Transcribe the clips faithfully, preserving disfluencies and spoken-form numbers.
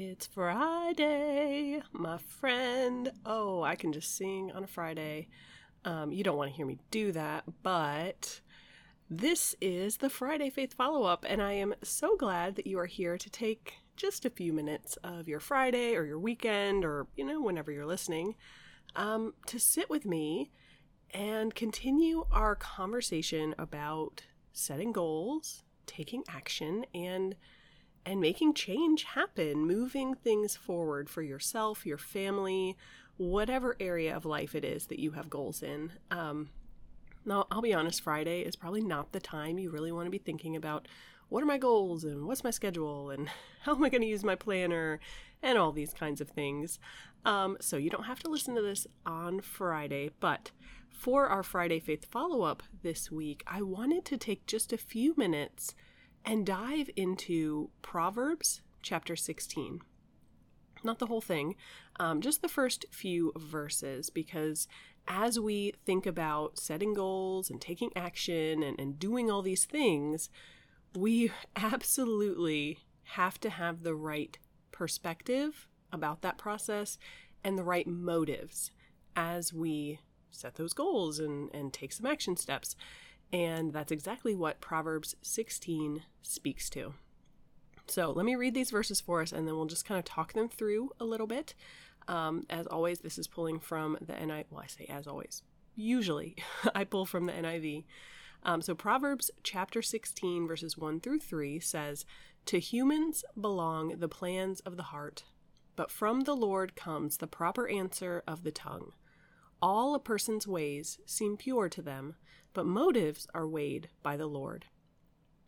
It's Friday, my friend. Oh, I can just sing on a Friday. Um, you don't want to hear me do that, but this is the Friday Faith Follow-Up, and I am so glad that you are here to take just a few minutes of your Friday or your weekend or, you know, whenever you're listening, um, to sit with me and continue our conversation about setting goals, taking action, and And making change happen, moving things forward for yourself, your family, whatever area of life it is that you have goals in. Um, now, I'll be honest, Friday is probably not the time you really want to be thinking about what are my goals and what's my schedule and how am I going to use my planner and all these kinds of things. Um, so you don't have to listen to this on Friday, but for our Friday Faith follow-up this week, I wanted to take just a few minutes and dive into Proverbs chapter sixteen. Not the whole thing, um, just the first few verses, because as we think about setting goals and taking action and, and doing all these things, we absolutely have to have the right perspective about that process and the right motives as we set those goals and, and take some action steps. And that's exactly what Proverbs sixteen speaks to. So let me read these verses for us, and then we'll just kind of talk them through a little bit. Um, as always, this is pulling from the N I V. Well, I say as always. Usually, I pull from the N I V. Um, so Proverbs chapter sixteen, verses one through three says, "To humans belong the plans of the heart, but from the Lord comes the proper answer of the tongue. All a person's ways seem pure to them, but motives are weighed by the Lord.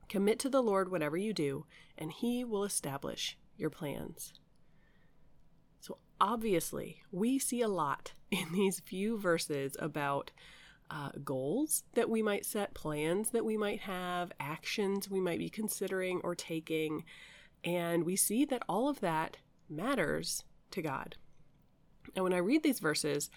Commit to the Lord whatever you do, and He will establish your plans." So obviously, we see a lot in these few verses about uh, goals that we might set, plans that we might have, actions we might be considering or taking, and we see that all of that matters to God. And when I read these verses,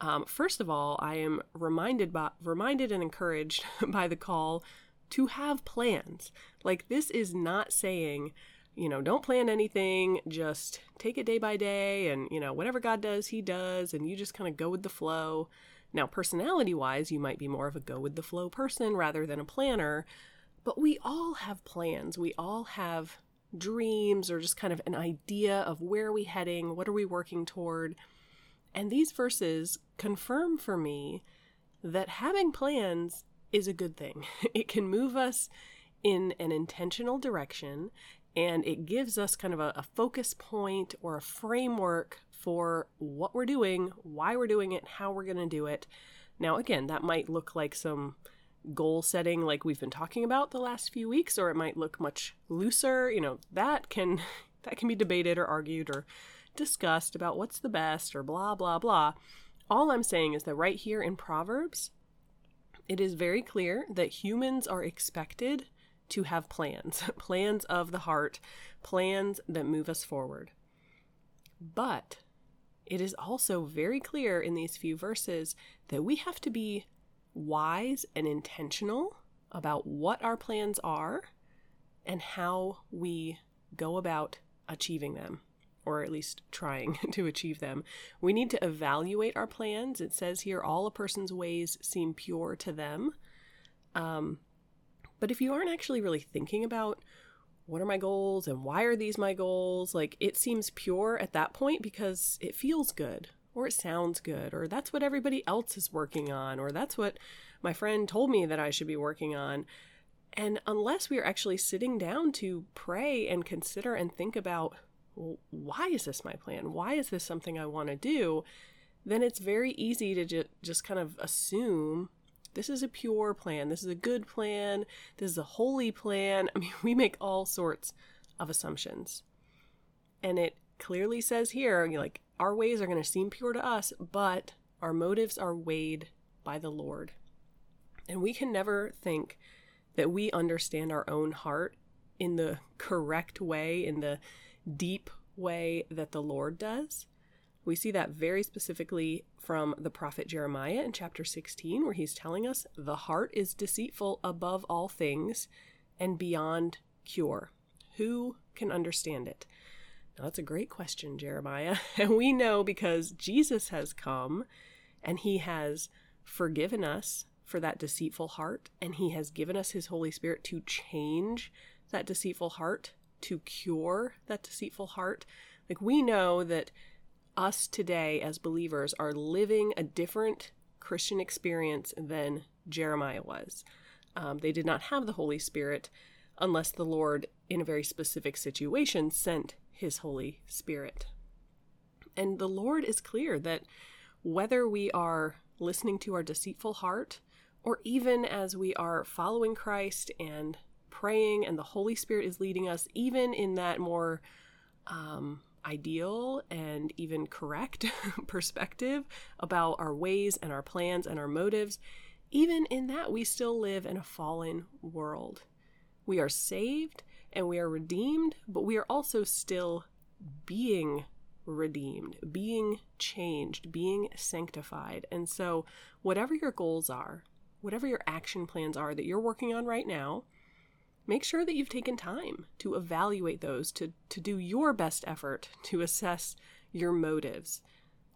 Um, first of all, I am reminded by, reminded and encouraged by the call to have plans. Like, this is not saying, you know, don't plan anything, just take it day by day, and, you know, whatever God does, He does, and you just kind of go with the flow. Now, personality-wise, you might be more of a go-with-the-flow person rather than a planner, but we all have plans. We all have dreams or just kind of an idea of where are we heading, what are we working toward. And these verses confirm for me that having plans is a good thing. It can move us in an intentional direction, and it gives us kind of a, a focus point or a framework for what we're doing, why we're doing it, how we're going to do it. Now, again, that might look like some goal setting like we've been talking about the last few weeks, or it might look much looser. You know, that can that can be debated or argued or discussed about what's the best or blah, blah, blah. All I'm saying is that right here in Proverbs, it is very clear that humans are expected to have plans, plans of the heart, plans that move us forward. But it is also very clear in these few verses that we have to be wise and intentional about what our plans are and how we go about achieving them, or at least trying to achieve them. We need to evaluate our plans. It says here, all a person's ways seem pure to them. Um, but if you aren't actually really thinking about what are my goals and why are these my goals, like, it seems pure at that point because it feels good or it sounds good or that's what everybody else is working on or that's what my friend told me that I should be working on. And unless we are actually sitting down to pray and consider and think about, well, why is this my plan? Why is this something I want to do? Then it's very easy to ju- just kind of assume this is a pure plan. This is a good plan. This is a holy plan. I mean, we make all sorts of assumptions. And it clearly says here, like, our ways are going to seem pure to us, but our motives are weighed by the Lord. And we can never think that we understand our own heart in the correct way, in the deep way that the Lord does. We see that very specifically from the prophet Jeremiah in chapter sixteen, where he's telling us the heart is deceitful above all things and beyond cure. Who can understand it? Now, that's a great question, Jeremiah. And we know because Jesus has come and he has forgiven us for that deceitful heart, and he has given us his Holy Spirit to change that deceitful heart, to cure that deceitful heart. Like, we know that us today as believers are living a different Christian experience than Jeremiah was. Um, they did not have the Holy Spirit unless the Lord, in a very specific situation, sent his Holy Spirit. And the Lord is clear that whether we are listening to our deceitful heart, or even as we are following Christ and praying and the Holy Spirit is leading us, even in that more um, ideal and even correct perspective about our ways and our plans and our motives, even in that we still live in a fallen world. We are saved and we are redeemed, but we are also still being redeemed, being changed, being sanctified. And so whatever your goals are, whatever your action plans are that you're working on right now, make sure that you've taken time to evaluate those, to, to do your best effort to assess your motives.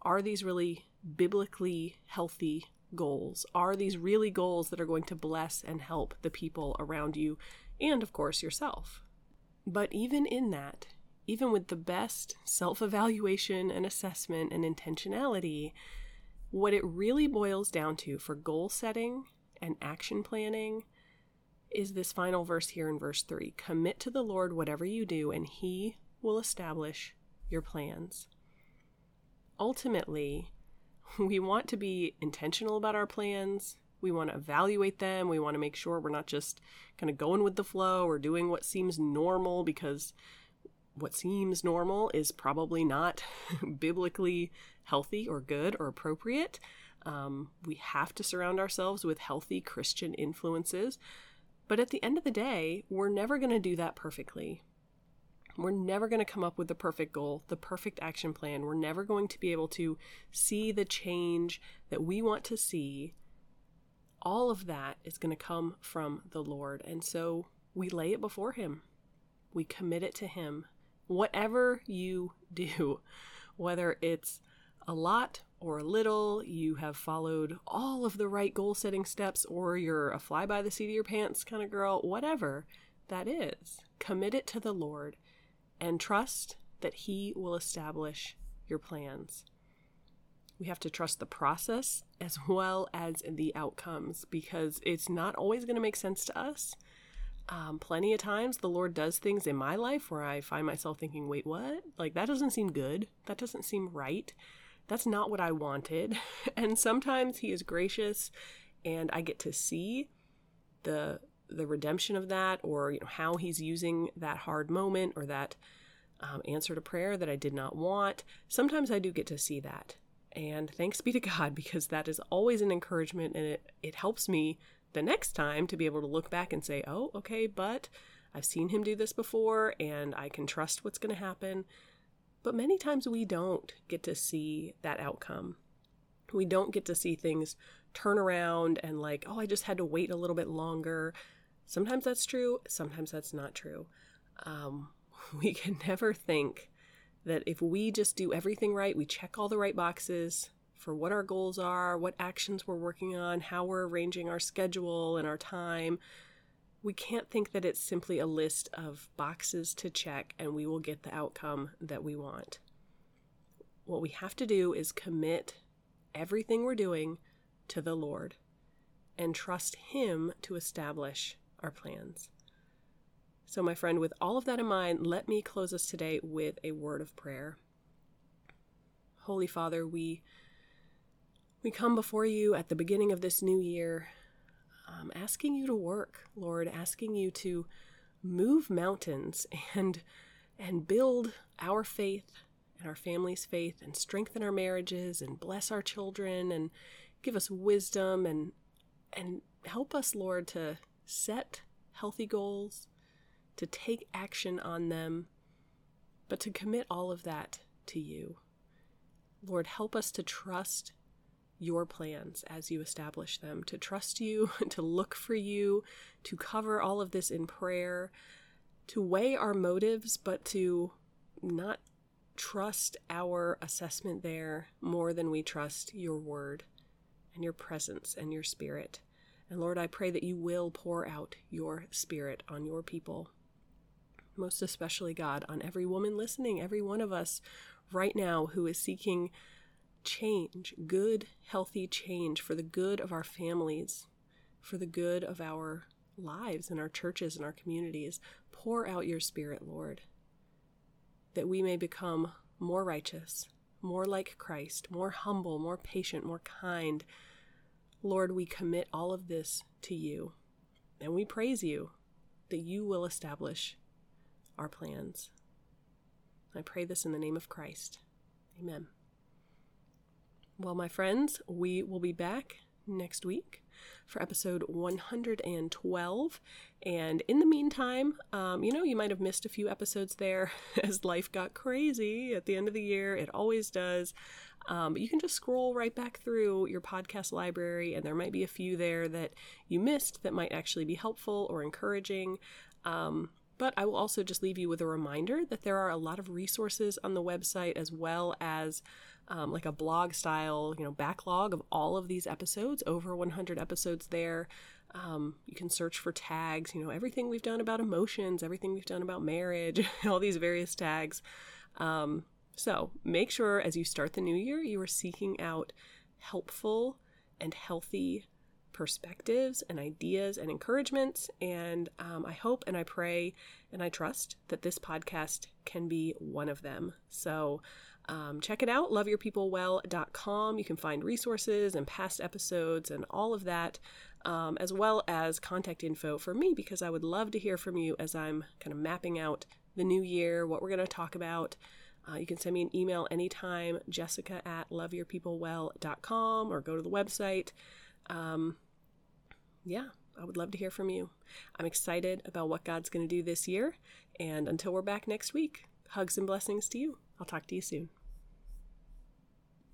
Are these really biblically healthy goals? Are these really goals that are going to bless and help the people around you and, of course, yourself? But even in that, even with the best self-evaluation and assessment and intentionality, what it really boils down to for goal setting and action planning is this final verse here in verse three. Commit to the Lord whatever you do, and he will establish your plans. Ultimately, we want to be intentional about our plans. We want to evaluate them. We want to make sure we're not just kind of going with the flow or doing what seems normal, because what seems normal is probably not biblically healthy or good or appropriate. Um, we have to surround ourselves with healthy Christian influences. But at the end of the day, we're never going to do that perfectly. We're never going to come up with the perfect goal, the perfect action plan. We're never going to be able to see the change that we want to see. All of that is going to come from the Lord. And so we lay it before him. We commit it to him. Whatever you do, whether it's a lot or a little, you have followed all of the right goal setting steps, or you're a fly by the seat of your pants kind of girl, whatever that is, commit it to the Lord and trust that he will establish your plans. We have to trust the process as well as the outcomes, because it's not always going to make sense to us. Um, plenty of times the Lord does things in my life where I find myself thinking, wait, what? Like, that doesn't seem good. That doesn't seem right. That's not what I wanted. And sometimes he is gracious and I get to see the the redemption of that, or, you know, how he's using that hard moment or that um, answer to prayer that I did not want. Sometimes I do get to see that. And thanks be to God, because that is always an encouragement, and it, it helps me the next time to be able to look back and say, oh, okay, but I've seen him do this before and I can trust what's going to happen. But many times we don't get to see that outcome. We don't get to see things turn around and like, oh, I just had to wait a little bit longer. Sometimes that's true. Sometimes that's not true. Um, we can never think that if we just do everything right, we check all the right boxes for what our goals are, what actions we're working on, how we're arranging our schedule and our time. We can't think that it's simply a list of boxes to check and we will get the outcome that we want. What we have to do is commit everything we're doing to the Lord and trust him to establish our plans. So, my friend, with all of that in mind, let me close us today with a word of prayer. Holy Father, we we come before you at the beginning of this new year, Um, asking you to work, Lord, asking you to move mountains and and build our faith and our family's faith and strengthen our marriages and bless our children and give us wisdom and and help us, Lord, to set healthy goals, to take action on them, but to commit all of that to you. Lord, help us to trust your plans as you establish them, to trust you, to look for you, to cover all of this in prayer, to weigh our motives, but to not trust our assessment there more than we trust your word and your presence and your spirit. And Lord, I pray that you will pour out your spirit on your people, most especially, God, on every woman listening, every one of us right now who is seeking change, good, healthy change for the good of our families, for the good of our lives and our churches and our communities. Pour out your spirit, Lord, that we may become more righteous, more like Christ, more humble, more patient, more kind. Lord, we commit all of this to you, and we praise you that you will establish our plans. I pray this in the name of Christ. Amen. Well, my friends, we will be back next week for episode one hundred twelve. And in the meantime, um, you know, you might have missed a few episodes there as life got crazy at the end of the year. It always does. Um, but you can just scroll right back through your podcast library, and there might be a few there that you missed that might actually be helpful or encouraging. Um, But I will also just leave you with a reminder that there are a lot of resources on the website, as well as um, like a blog style, you know, backlog of all of these episodes, over one hundred episodes there. Um, you can search for tags, you know, everything we've done about emotions, everything we've done about marriage, all these various tags. Um, so make sure as you start the new year, you are seeking out helpful and healthy perspectives and ideas and encouragements. And um, I hope and I pray and I trust that this podcast can be one of them. So um, check it out, love your people well dot com. You can find resources and past episodes and all of that, um, as well as contact info for me, because I would love to hear from you as I'm kind of mapping out the new year, what we're going to talk about. Uh, you can send me an email anytime, Jessica at love your people well dot com, or go to the website. Um, Yeah, I would love to hear from you. I'm excited about what God's going to do this year. And until we're back next week, hugs and blessings to you. I'll talk to you soon.